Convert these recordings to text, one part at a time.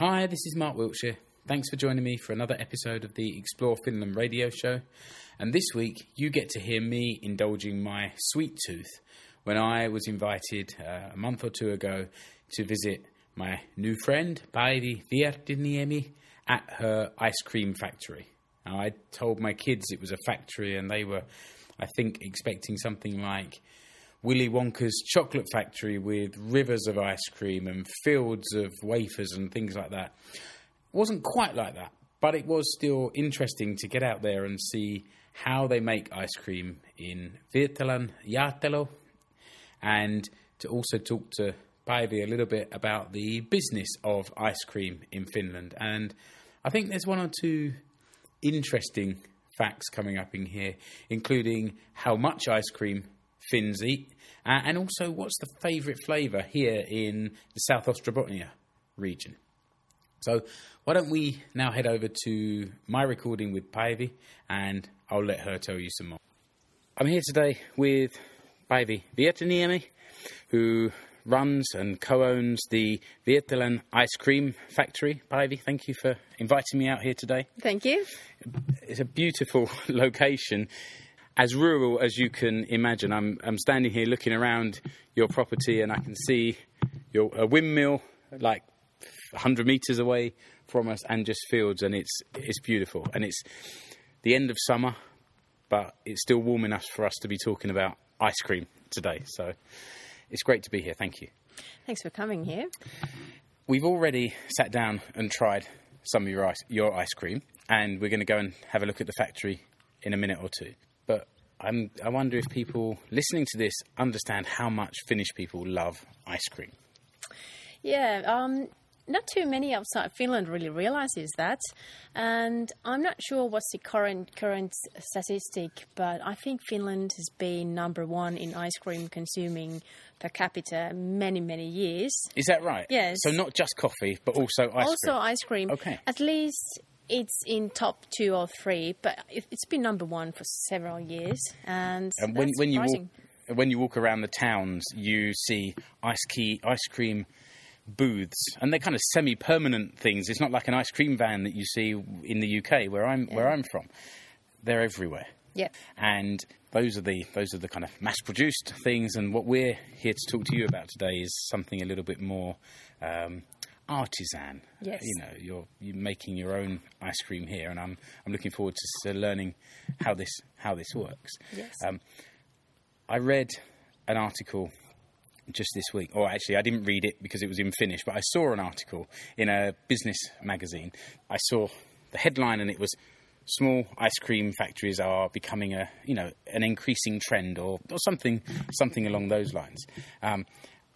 Hi, this is Mark Wiltshire. Thanks for joining me for another episode of the Explore Finland radio show. And this week, you get to hear me indulging my sweet tooth when I was invited a month or two ago to visit my new friend, Päivi Viertaniemi, at her ice cream factory. Now, I told my kids it was a factory and they were, I think, expecting something like Willy Wonka's chocolate factory with rivers of ice cream and fields of wafers and things like that. It wasn't quite like that, but it was still interesting to get out there and see how they make ice cream in Viertolan Yäätelä, and to also talk to Päivi a little bit about the business of ice cream in Finland. And I think there's one or two interesting facts coming up in here, including how much ice cream Finns eat, and also what's the favourite flavour here in the South Ostrobothnia region. So why don't we now head over to my recording with Päivi, and I'll let her tell you some more. I'm here today with Päivi Viertaniemi, who runs and co-owns the Viertolan Ice Cream Factory. Päivi, thank you for inviting me out here today. Thank you. It's a beautiful location. As rural as you can imagine. I'm standing here looking around your property and I can see a windmill like 100 metres away from us and just fields, and it's beautiful. And it's the end of summer, but it's still warm enough for us to be talking about ice cream today. So it's great to be here. Thank you. Thanks for coming here. We've already sat down and tried some of your ice cream, and we're going to go and have a look at the factory in a minute or two. But I wonder if people listening to this understand how much Finnish people love ice cream. Yeah, not too many outside Finland really realizes that. And I'm not sure what's the current statistic, but I think Finland has been number one in ice cream consuming per capita many, many years. Is that right? Yes. So not just coffee, but also ice cream. Also ice cream. Okay. At least it's in top 2 or 3, but it's been number one for several years, and when you walk around the towns, you see ice cream booths, and they're kind of semi-permanent things. It's not like an ice cream van that you see in the UK, where I'm from. They're everywhere. Yeah, and those are the kind of mass-produced things. And what we're here to talk to you about today is something a little bit more artisan. Yes. You know, you're making your own ice cream here, and I'm looking forward to learning how this works. Yes. I read an article just this week, or actually I didn't read it because it was in Finnish, but I saw an article in a business magazine. I saw the headline and it was small ice cream factories are becoming an increasing trend or something along those lines.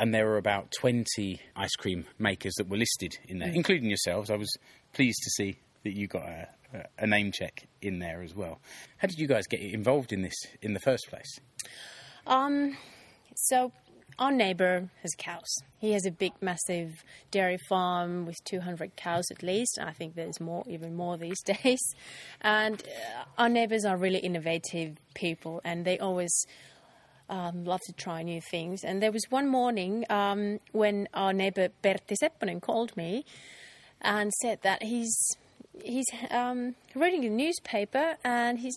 And there were about 20 ice cream makers that were listed in there, including yourselves. I was pleased to see that you got a name check in there as well. How did you guys get involved in this in the first place? So our neighbour has cows. He has a big, massive dairy farm with 200 cows at least. I think there's even more these days. And our neighbours are really innovative people, and they always love to try new things. And there was one morning when our neighbour Berti Sepponen called me and said that he's reading the newspaper and he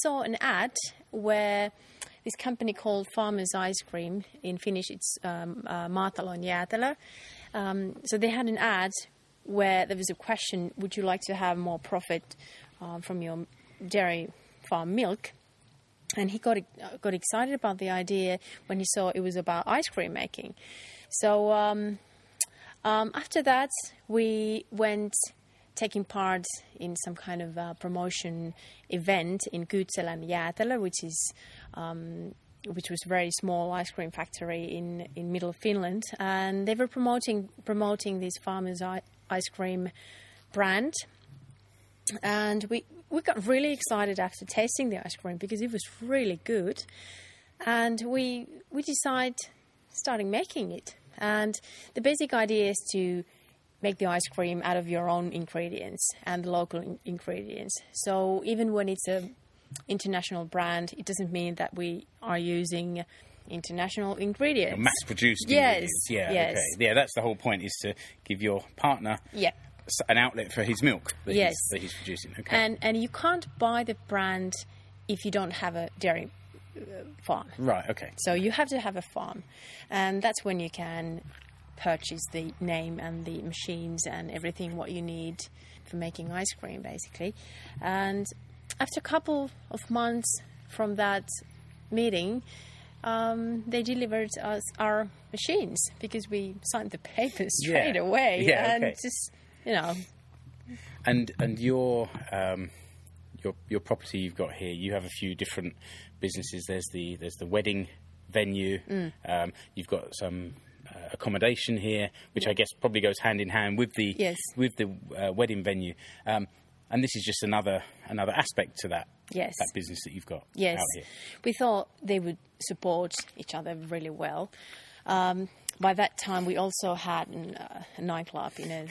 saw an ad where this company called Farmers Ice Cream, in Finnish it's Maatalo on Jäätelä. So they had an ad where there was a question, would you like to have more profit from your dairy farm milk? And he got excited about the idea when he saw it was about ice cream making. So after that, we went taking part in some kind of promotion event in Gützalanjättelä, which was a very small ice cream factory in middle Finland, and they were promoting this Farmers Ice Cream brand, and we got really excited after tasting the ice cream because it was really good, and we decided starting making it. And the basic idea is to make the ice cream out of your own ingredients and local ingredients. So even when it's an international brand, it doesn't mean that we are using international ingredients. Your mass-produced ingredients. Yes. Okay. Yeah, that's the whole point, is to give your partner... Yeah. An outlet for his milk that he's producing. Okay. And you can't buy the brand if you don't have a dairy farm. Right, okay. So you have to have a farm. And that's when you can purchase the name and the machines and everything what you need for making ice cream, basically. And after a couple of months from that meeting... they delivered us our machines because we signed the papers straight away just, you know. And your property you've got here, you have a few different businesses. There's the wedding venue. Mm. You've got some accommodation here, which I guess probably goes hand in hand with the wedding venue. And this is just another aspect to that. Yes. That business that you've got out here. We thought they would support each other really well. By that time, we also had a nightclub in a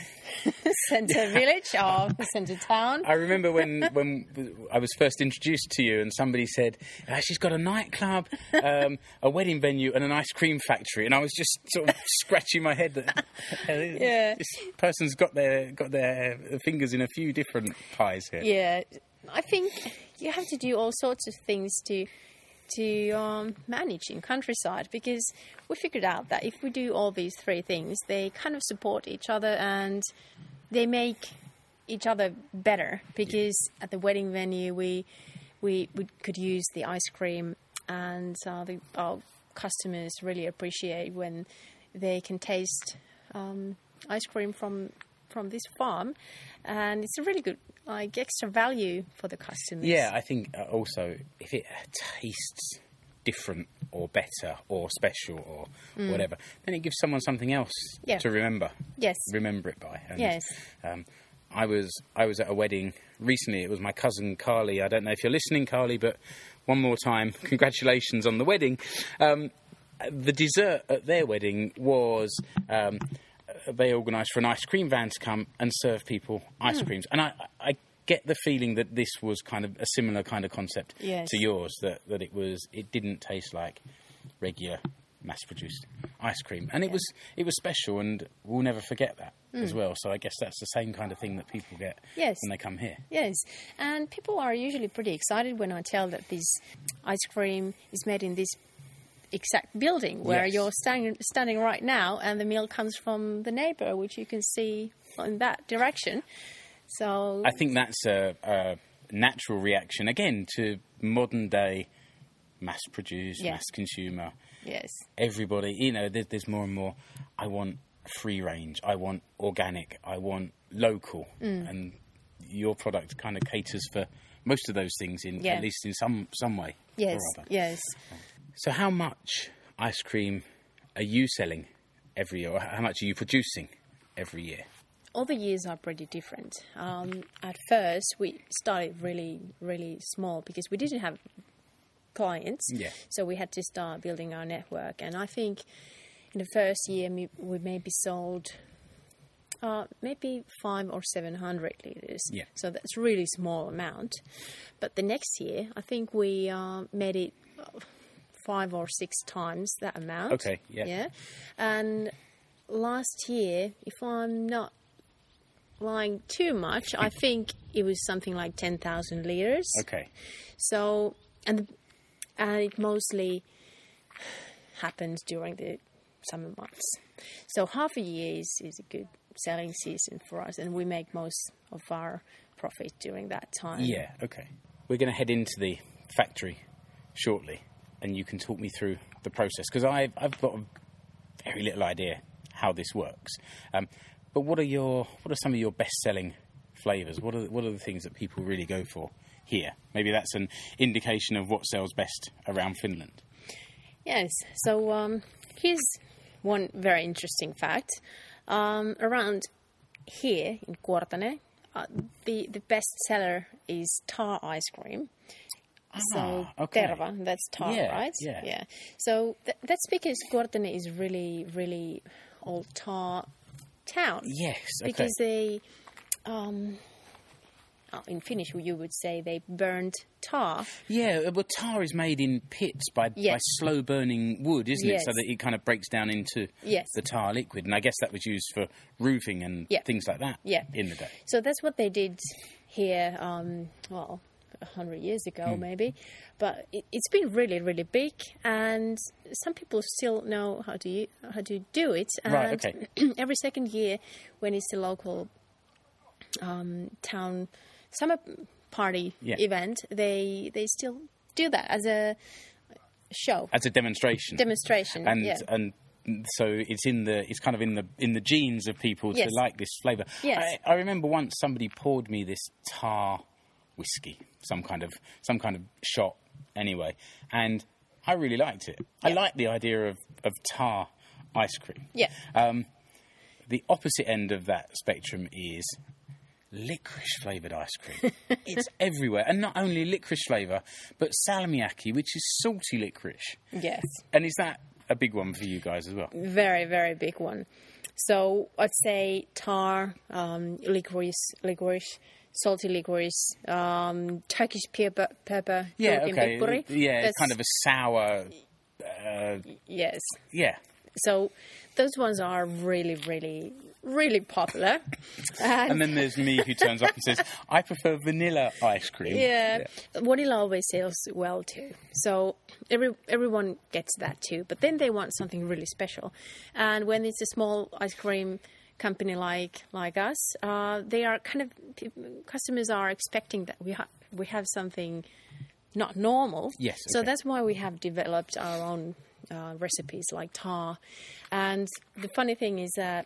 centre village or centre town. I remember when I was first introduced to you and somebody said, she's got a nightclub, a wedding venue and an ice cream factory. And I was just sort of scratching my head that this person's got their fingers in a few different pies here. Yeah. I think you have to do all sorts of things to manage in countryside, because we figured out that if we do all these three things, they kind of support each other and they make each other better, because at the wedding venue we could use the ice cream, and our customers really appreciate when they can taste ice cream from this farm, and it's a really good extra value for the customers. Yeah, I think also if it tastes different or better or special or whatever, then it gives someone something else to remember. Yes, remember it by. And, I was at a wedding recently. It was my cousin Carly. I don't know if you're listening, Carly, but one more time, congratulations on the wedding. The dessert at their wedding was. They organised for an ice cream van to come and serve people ice creams. And I get the feeling that this was kind of a similar kind of concept to yours, that it didn't taste like regular mass-produced ice cream. And it was special, and we'll never forget that as well. So I guess that's the same kind of thing that people get when they come here. Yes, and people are usually pretty excited when I tell that this ice cream is made in this exact building where you're standing right now, and the meal comes from the neighbour, which you can see in that direction. So I think that's a natural reaction again to modern day mass-produced, mass-consumer. Yes, everybody, you know, there's more and more. I want free range. I want organic. I want local. And your product kind of caters for most of those things in at least in some way. Yes. Or other. Yes. So how much ice cream are you selling every year, or how much are you producing every year? All the years are pretty different. At first, we started really, really small because we didn't have clients. Yeah. So we had to start building our network. And I think in the first year, we maybe sold maybe 500 or 700 litres. Yeah. So that's a really small amount. But the next year, I think we made it... 5 or 6 times that amount. Okay, yeah. And last year, if I'm not lying too much, I think it was something like 10,000 litres. Okay. So, and it mostly happens during the summer months. So half a year is a good selling season for us, and we make most of our profit during that time. Yeah, okay. We're going to head into the factory shortly. And you can talk me through the process, because I've got a very little idea how this works. But what are some of your best-selling flavours? What are the things that people really go for here? Maybe that's an indication of what sells best around Finland. Yes. So here's one very interesting fact. Around here in Kuortane, the best seller is tar ice cream. So, terva, that's tar, right? Yeah. Yeah. So that's because Kuortane is really, really old tar town. Yes, okay. Because they in Finnish you would say they burned tar. Yeah, well, tar is made in pits by slow-burning wood, isn't it? So that it kind of breaks down into the tar liquid. And I guess that was used for roofing and things like that in the day. So that's what they did here, 100 years ago maybe. But it's been really, really big, and some people still know how to do it. And right, okay. Every second year when it's the local town summer party event, they still do that as a show, as a demonstration, and so it's kind of in the genes of people to like this flavour. Yes. I remember once somebody poured me this tar whiskey, some kind of shot anyway, and I really liked it. I like the idea of tar ice cream. Yeah. The opposite end of that spectrum is licorice flavoured ice cream. It's everywhere, and not only licorice flavour, but salmiakki, which is salty licorice. Yes. And is that a big one for you guys as well? Very, very big one. So I'd say tar, licorice. Salty licorice, Turkish pepper. Yeah, okay. Yeah, it's kind of a sour... yes. Yeah. So those ones are really, really, really popular. And then there's me who turns up and says, I prefer vanilla ice cream. Yeah. Vanilla always sells well too. So everyone gets that too. But then they want something really special. And when it's a small ice cream company like us, they are kind of, customers are expecting that we have something not normal. Yes. Okay. So that's why we have developed our own recipes like tar. And the funny thing is that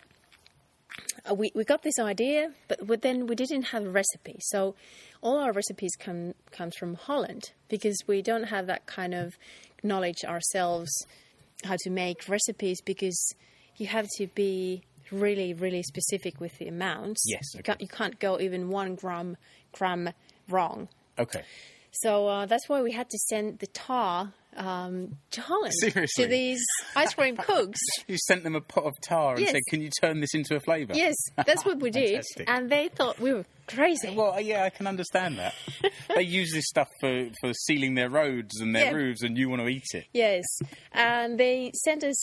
we got this idea, but then we didn't have a recipe. So all our recipes comes from Holland, because we don't have that kind of knowledge ourselves how to make recipes, because you have to be really, really specific with the amounts. Yes. Okay. You can't go even 1 gram wrong. Okay. So that's why we had to send the tar to Holland. Seriously? To these ice cream cooks. You sent them a pot of tar and said, can you turn this into a flavour? Yes, that's what we did. And they thought we were crazy. Well, yeah, I can understand that. They use this stuff for sealing their roads and their roofs, and you want to eat it. Yes. And they sent us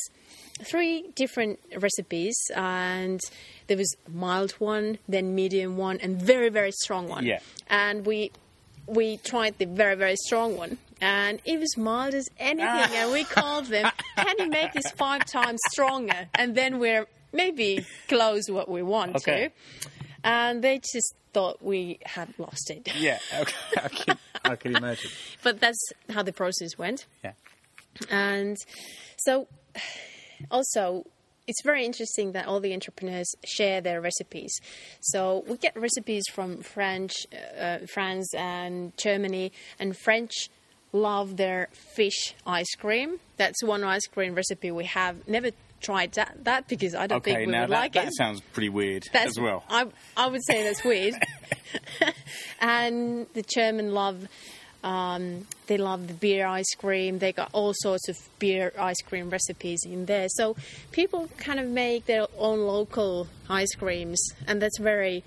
3 different recipes, and there was mild one, then medium one, and very, very strong one. Yeah. And we tried the very, very strong one, and it was mild as anything, and we called them, can you make this 5 times stronger? And then we're maybe close what we want to. And they just thought we had lost it. Yeah, okay. I can imagine. But that's how the process went. Yeah. And so... Also, it's very interesting that all the entrepreneurs share their recipes. So we get recipes from France and Germany, and French love their fish ice cream. That's one ice cream recipe we have. Never tried that because I don't think we would like it. That sounds pretty weird as well. I would say that's weird. And the German love... they love the beer ice cream. They got all sorts of beer ice cream recipes in there. So people kind of make their own local ice creams, and that's very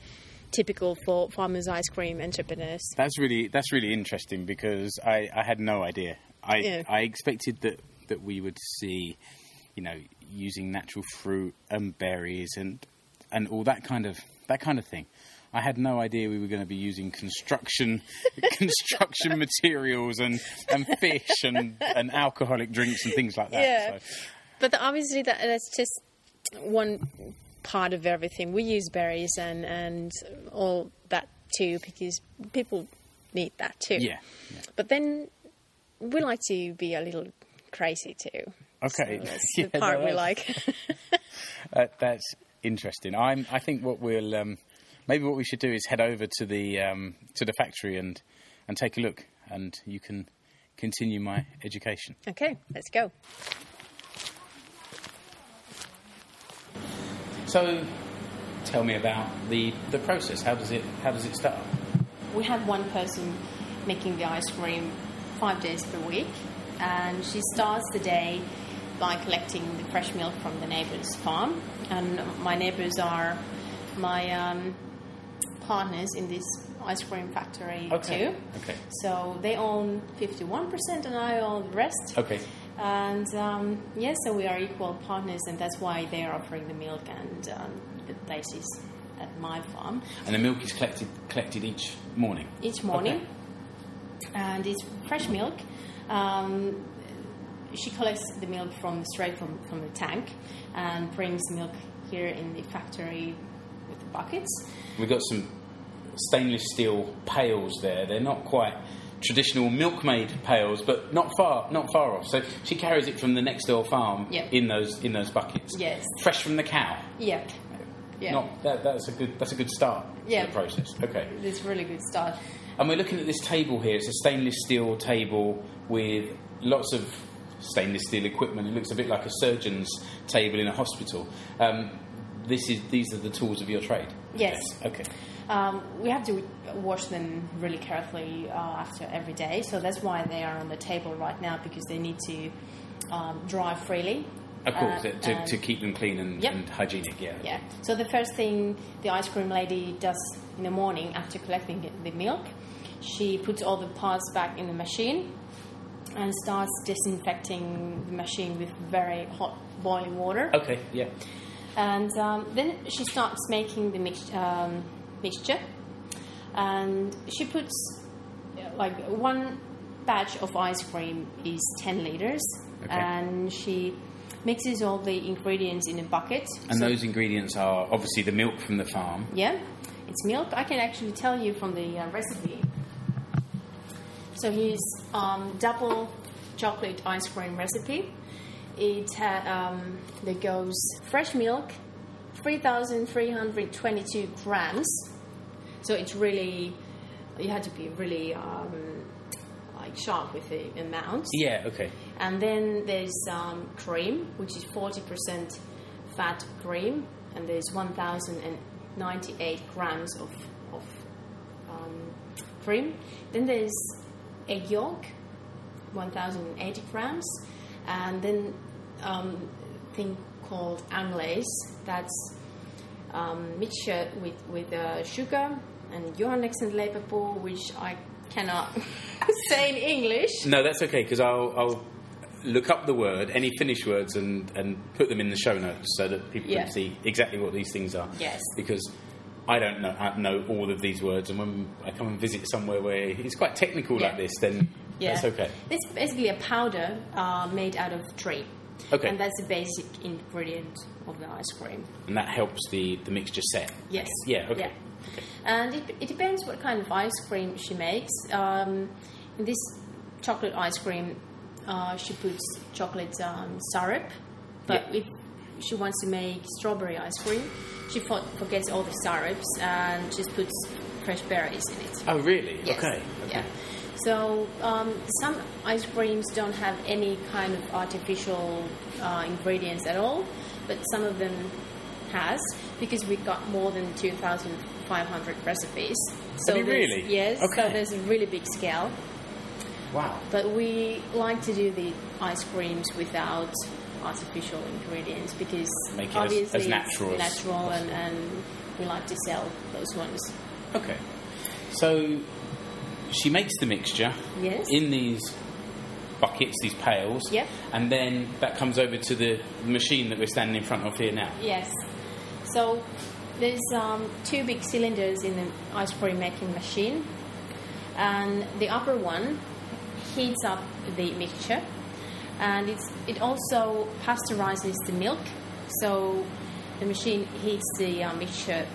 typical for farmers' ice cream entrepreneurs. That's really interesting, because I had no idea. I expected that we would see, using natural fruit and berries and all that kind of thing. I had no idea we were going to be using construction materials and fish and alcoholic drinks and things like that. Yeah, so. But obviously that's just one part of everything. We use berries and all that too, because people need that too. Yeah. But then we like to be a little crazy too. Okay. So that's the part we like. That's interesting. I think what we'll... maybe what we should do is head over to the factory and take a look, and you can continue my education. Okay, let's go. So, tell me about the process. How does it start? We have one person making the ice cream 5 days per week, and she starts the day by collecting the fresh milk from the neighbour's farm. And my neighbours are my partners in this ice cream factory too. Okay. So they own 51% and I own the rest. Okay. And so we are equal partners, and that's why they are offering the milk and the basis at my farm. And the milk is collected each morning? Each morning. Okay. And it's fresh milk. She collects the milk straight from the tank and brings milk here in the factory with the buckets. We've got some stainless steel pails there. They're not quite traditional milkmaid pails, but not far off. So she carries it from the next door farm in those buckets. Yes, fresh from the cow. Yeah. Yeah. That's a good start to the process. Okay. It's a really good start. And we're looking at this table here. It's a stainless steel table with lots of stainless steel equipment. It looks a bit like a surgeon's table in a hospital. These are the tools of your trade? Yes. Okay. We have to wash them really carefully after every day, so that's why they are on the table right now, because they need to dry freely. Of course, to keep them clean and hygienic, yeah. Yeah. So the first thing the ice cream lady does in the morning after collecting the milk, she puts all the parts back in the machine and starts disinfecting the machine with very hot boiling water. Okay, yeah. And then she starts making the mixture, and she puts like one batch of ice cream is 10 liters. Okay. And she mixes all the ingredients in a bucket. And so those ingredients are obviously the milk from the farm. Yeah, it's milk. I can actually tell you from the recipe. So here's double chocolate ice cream recipe. It there goes fresh milk, 3,322 grams. So it's really, you had to be really sharp with the amount. Yeah, okay. And then there's cream, which is 40% fat cream, and there's 1,098 grams of cream. Then there's egg yolk, 1,080 grams, and then thing called anglaise, that's mixture with sugar and Johanneksen leipäpuu, which I cannot say in English. No, that's okay, because I'll look up the word, any Finnish words, and put them in the show notes so that people can see exactly what these things are. Yes. Because I don't know all of these words, and when I come and visit somewhere where it's quite technical like this, then that's okay. It's basically a powder made out of tree. Okay. And that's the basic ingredient of the ice cream. And that helps the mixture set? Yes. Yeah, okay. Yeah. Okay. And it depends what kind of ice cream she makes. In this chocolate ice cream, she puts chocolate syrup, but if she wants to make strawberry ice cream, she forgets all the syrups and just puts fresh berries in it. Oh, really? Yes. Okay. Yeah. So some ice creams don't have any kind of artificial ingredients at all, but some of them has, because we got more than 2,500 recipes. So really? Yes. Okay. So there's a really big scale. Wow. But we like to do the ice creams without artificial ingredients, because make it obviously as natural, it's natural as and we like to sell those ones. Okay. So she makes the mixture in these buckets, these pails, and then that comes over to the machine that we're standing in front of here now. Yes. So there's two big cylinders in the ice cream making machine, and the upper one heats up the mixture, and it also pasteurizes the milk, so the machine heats the mixture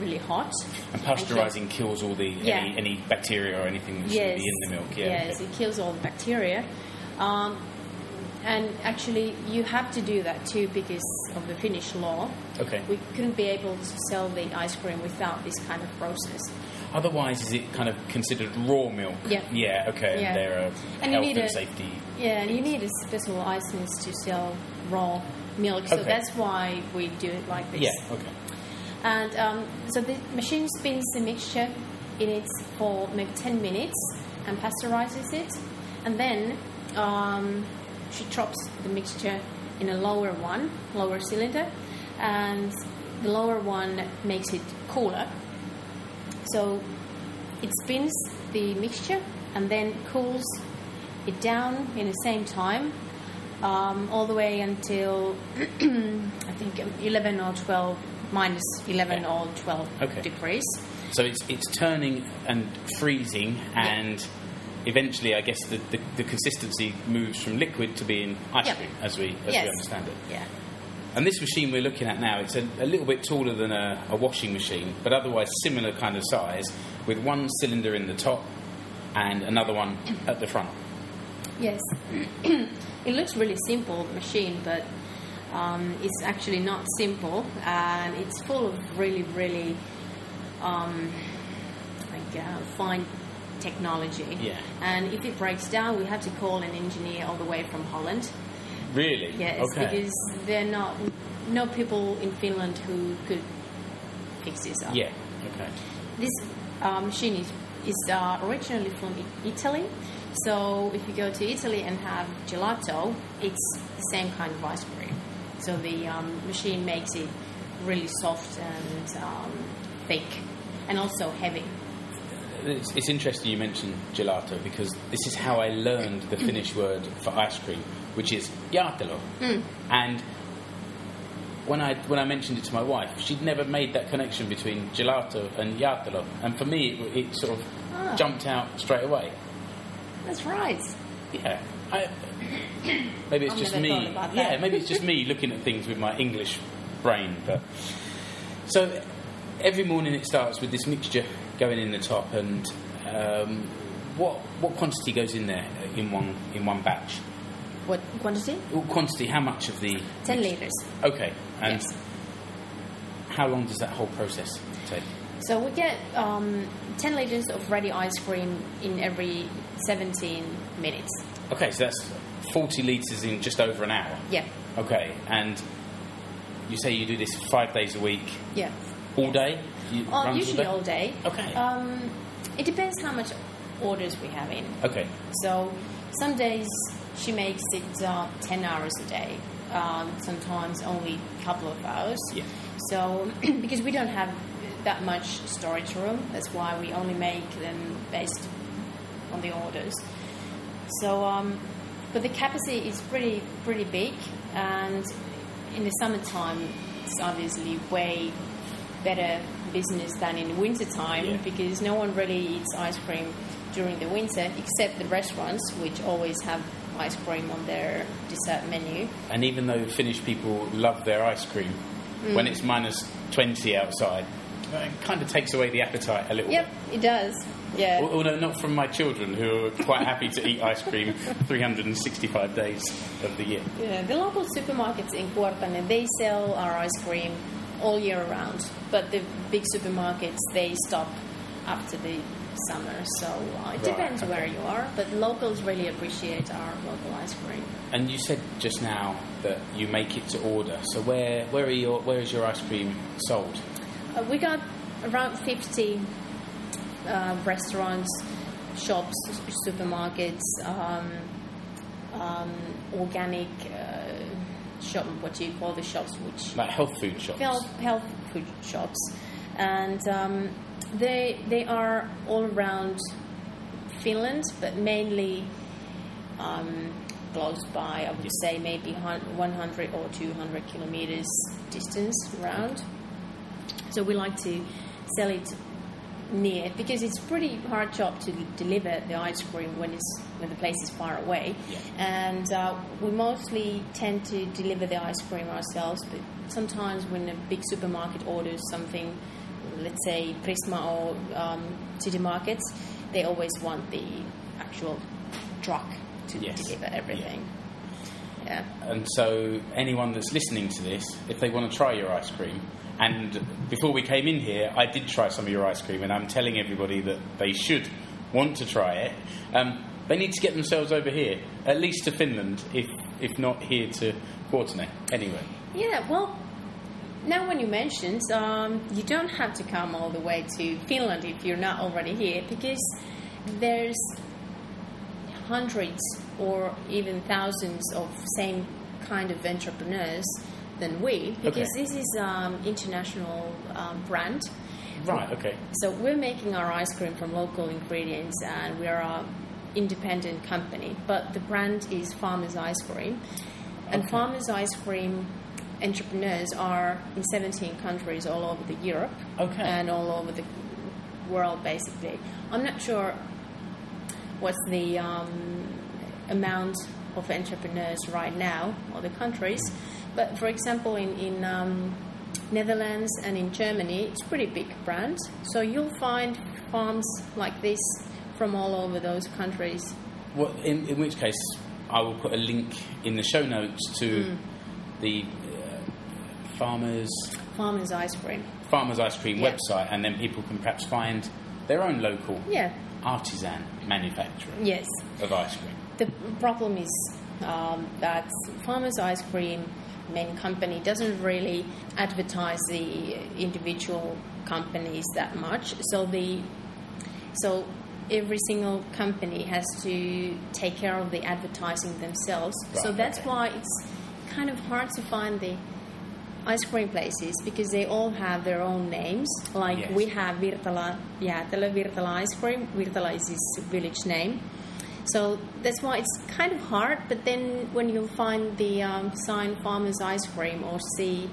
really hot. And pasteurizing kills all the any bacteria or anything that should be in the milk. Yeah, yes, it kills all the bacteria. And actually, you have to do that too because of the Finnish law. Okay. We couldn't be able to sell the ice cream without this kind of process. Otherwise, is it kind of considered raw milk? Yeah. Yeah, okay. Yeah. And there are health and safety. Yeah, and you need a special license to sell raw milk, so that's why we do it like this. Yeah, okay. And so the machine spins the mixture in it for maybe 10 minutes and pasteurizes it. And then she drops the mixture in a lower cylinder. And the lower one makes it cooler. So it spins the mixture and then cools it down in the same time, all the way until I think 11 or 12, minus 11 or 12 degrees. So it's turning and freezing, and eventually I guess the consistency moves from liquid to being ice cream, as we understand it. Yeah. And this machine we're looking at now, it's a little bit taller than a washing machine, but otherwise similar kind of size, with one cylinder in the top and another one at the front. Yes. It looks really simple, the machine, but it's actually not simple, and it's full of really, really fine technology. Yeah. And if it breaks down, we have to call an engineer all the way from Holland. Really? Yes, because there are no people in Finland who could fix this up. Yeah, okay. This machine is originally from Italy, so if you go to Italy and have gelato, it's the same kind of ice cream. So the machine makes it really soft and thick, and also heavy. It's interesting you mentioned gelato, because this is how I learned the Finnish word for ice cream, which is jäätelö. Mm. And when I mentioned it to my wife, she'd never made that connection between gelato and jäätelö. And for me, it sort of jumped out straight away. That's right. Yeah. Maybe it's just me. Yeah, maybe it's just me looking at things with my English brain. But so every morning it starts with this mixture going in the top, and what quantity goes in there in one batch? What quantity? What quantity? How much of the? 10 litres. Okay, and how long does that whole process take? So we get 10 litres of ready ice cream in every 17 minutes. Okay, so that's 40 litres in just over an hour. Yeah. Okay, and you say you do this 5 days a week. Yeah. All day? Usually all day. Okay. It depends how much orders we have in. Okay. So some days she makes it 10 hours a day, sometimes only a couple of hours. Yeah. So because we don't have that much storage room, that's why we only make them based on the orders. So, but the capacity is pretty big, and in the summertime it's obviously way better business than in the winter time, because no one really eats ice cream during the winter, except the restaurants, which always have ice cream on their dessert menu. And even though Finnish people love their ice cream, when it's minus 20 outside, it kind of takes away the appetite a little bit. Yep, it does. Yeah. Although not from my children, who are quite happy to eat ice cream 365 days of the year. Yeah, the local supermarkets in Kuortane, they sell our ice cream all year round, but the big supermarkets, they stop after the summer, so it depends where you are, but locals really appreciate our local ice cream. And you said just now that you make it to order, so where is your ice cream sold? We got around 50 restaurants, shops, supermarkets, organic shop, what do you call the shops, which like health food shops. Health food shops, and they are all around Finland, but mainly close by. I would say maybe 100 or 200 kilometers distance around. So we like to sell it near, because it's pretty hard job to deliver the ice cream when the place is far away, and we mostly tend to deliver the ice cream ourselves. But sometimes when a big supermarket orders something, let's say Prisma or City Markets, they always want the actual truck to deliver everything. Yeah. And so anyone that's listening to this, if they want to try your ice cream, and before we came in here, I did try some of your ice cream, and I'm telling everybody that they should want to try it. They need to get themselves over here, at least to Finland, if not here to Kuortane, anyway. Yeah, well, now when you mentioned, you don't have to come all the way to Finland if you're not already here, because there's hundreds or even thousands of same kind of entrepreneurs than we, because this is an international brand, Right, okay. So we're making our ice cream from local ingredients, and we are an independent company, but the brand is Farmers Ice Cream. And okay. Farmers Ice Cream entrepreneurs are in 17 countries all over the Europe okay. and all over the world, basically. I'm not sure what's the amount of entrepreneurs right now, or the countries, but for example, in Netherlands and in Germany, it's a pretty big brand. So you'll find farms like this from all over those countries. Well, in which case, I will put a link in the show notes to the Farmers Ice Cream yeah. website, and then people can perhaps find their own local yeah. artisan manufacturer yes. of ice cream. The problem is that Farmers Ice Cream main company doesn't really advertise the individual companies that much, so every single company has to take care of the advertising themselves. Right. So that's why it's kind of hard to find the ice cream places, because they all have their own names. Like yes. we have Viertolan Yäätelä, Viertolan Ice Cream. Viertala is his village name. So that's why it's kind of hard, but then when you find the sign Farmers Ice Cream or see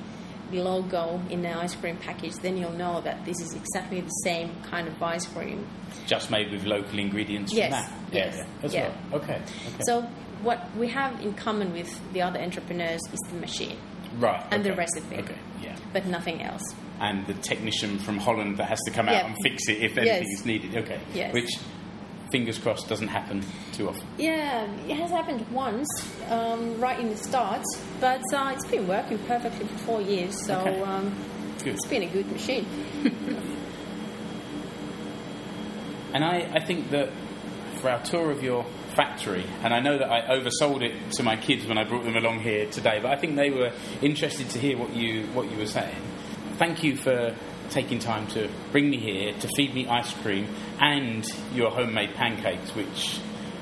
the logo in the ice cream package, then you'll know that this is exactly the same kind of ice cream. Just made with local ingredients yes. from that area as yeah. well. Okay. So what we have in common with the other entrepreneurs is the machine. Right. And okay. the recipe. Okay. Yeah. But nothing else. And the technician from Holland that has to come out yeah. and fix it if anything yes. is needed. Okay. Yes. Which... fingers crossed doesn't happen too often. Yeah, it has happened once, right in the start, but it's been working perfectly for 4 years, so okay. It's been a good machine. And I think that for our tour of your factory, and I know that I oversold it to my kids when I brought them along here today, but I think they were interested to hear what you were saying. Thank you for taking time to bring me here, to feed me ice cream and your homemade pancakes, which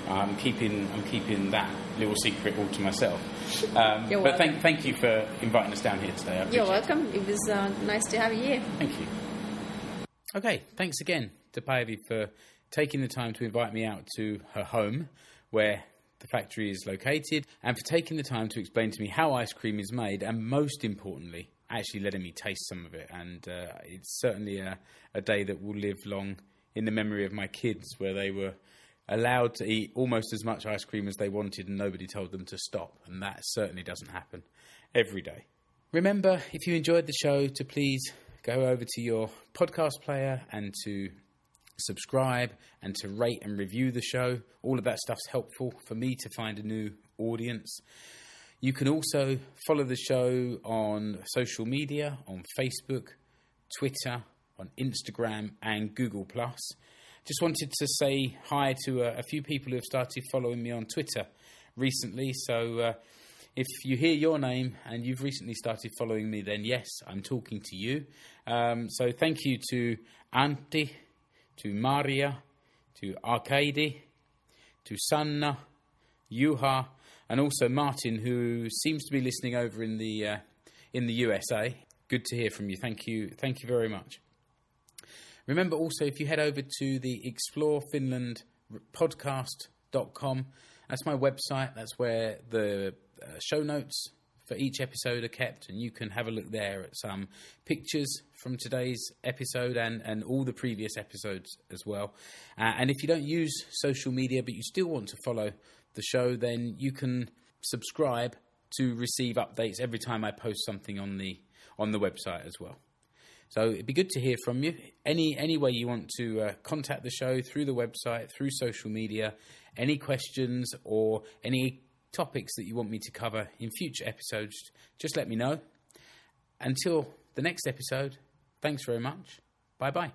I'm keeping that little secret all to myself. But thank you for inviting us down here today. You're welcome. It was nice to have you here. Thank you. Okay, thanks again to Päivi for taking the time to invite me out to her home where the factory is located, and for taking the time to explain to me how ice cream is made, and most importantly, actually letting me taste some of it. And it's certainly a day that will live long in the memory of my kids, where they were allowed to eat almost as much ice cream as they wanted and nobody told them to stop, and that certainly doesn't happen every day. Remember, if you enjoyed the show, to please go over to your podcast player and to subscribe and to rate and review the show. All of that stuff's helpful for me to find a new audience. You can also follow the show on social media, on Facebook, Twitter, on Instagram and Google+. Just wanted to say hi to a few people who have started following me on Twitter recently. So if you hear your name and you've recently started following me, then yes, I'm talking to you. So thank you to Antti, to Maria, to Arkady, to Sanna, Juha, and also Martin, who seems to be listening over in the USA. Good to hear from you. Thank you very much. Remember also, if you head over to the explorefinlandpodcast.com, that's my website. That's where the show notes for each episode are kept, and you can have a look there at some pictures from today's episode and all the previous episodes as well. And if you don't use social media but you still want to follow the show, then you can subscribe to receive updates every time I post something on the website as well. So it'd be good to hear from you. Any way you want to contact the show, through the website, through social media, any questions or any topics that you want me to cover in future episodes, just let me know. Until the next episode, thanks very much. Bye-bye.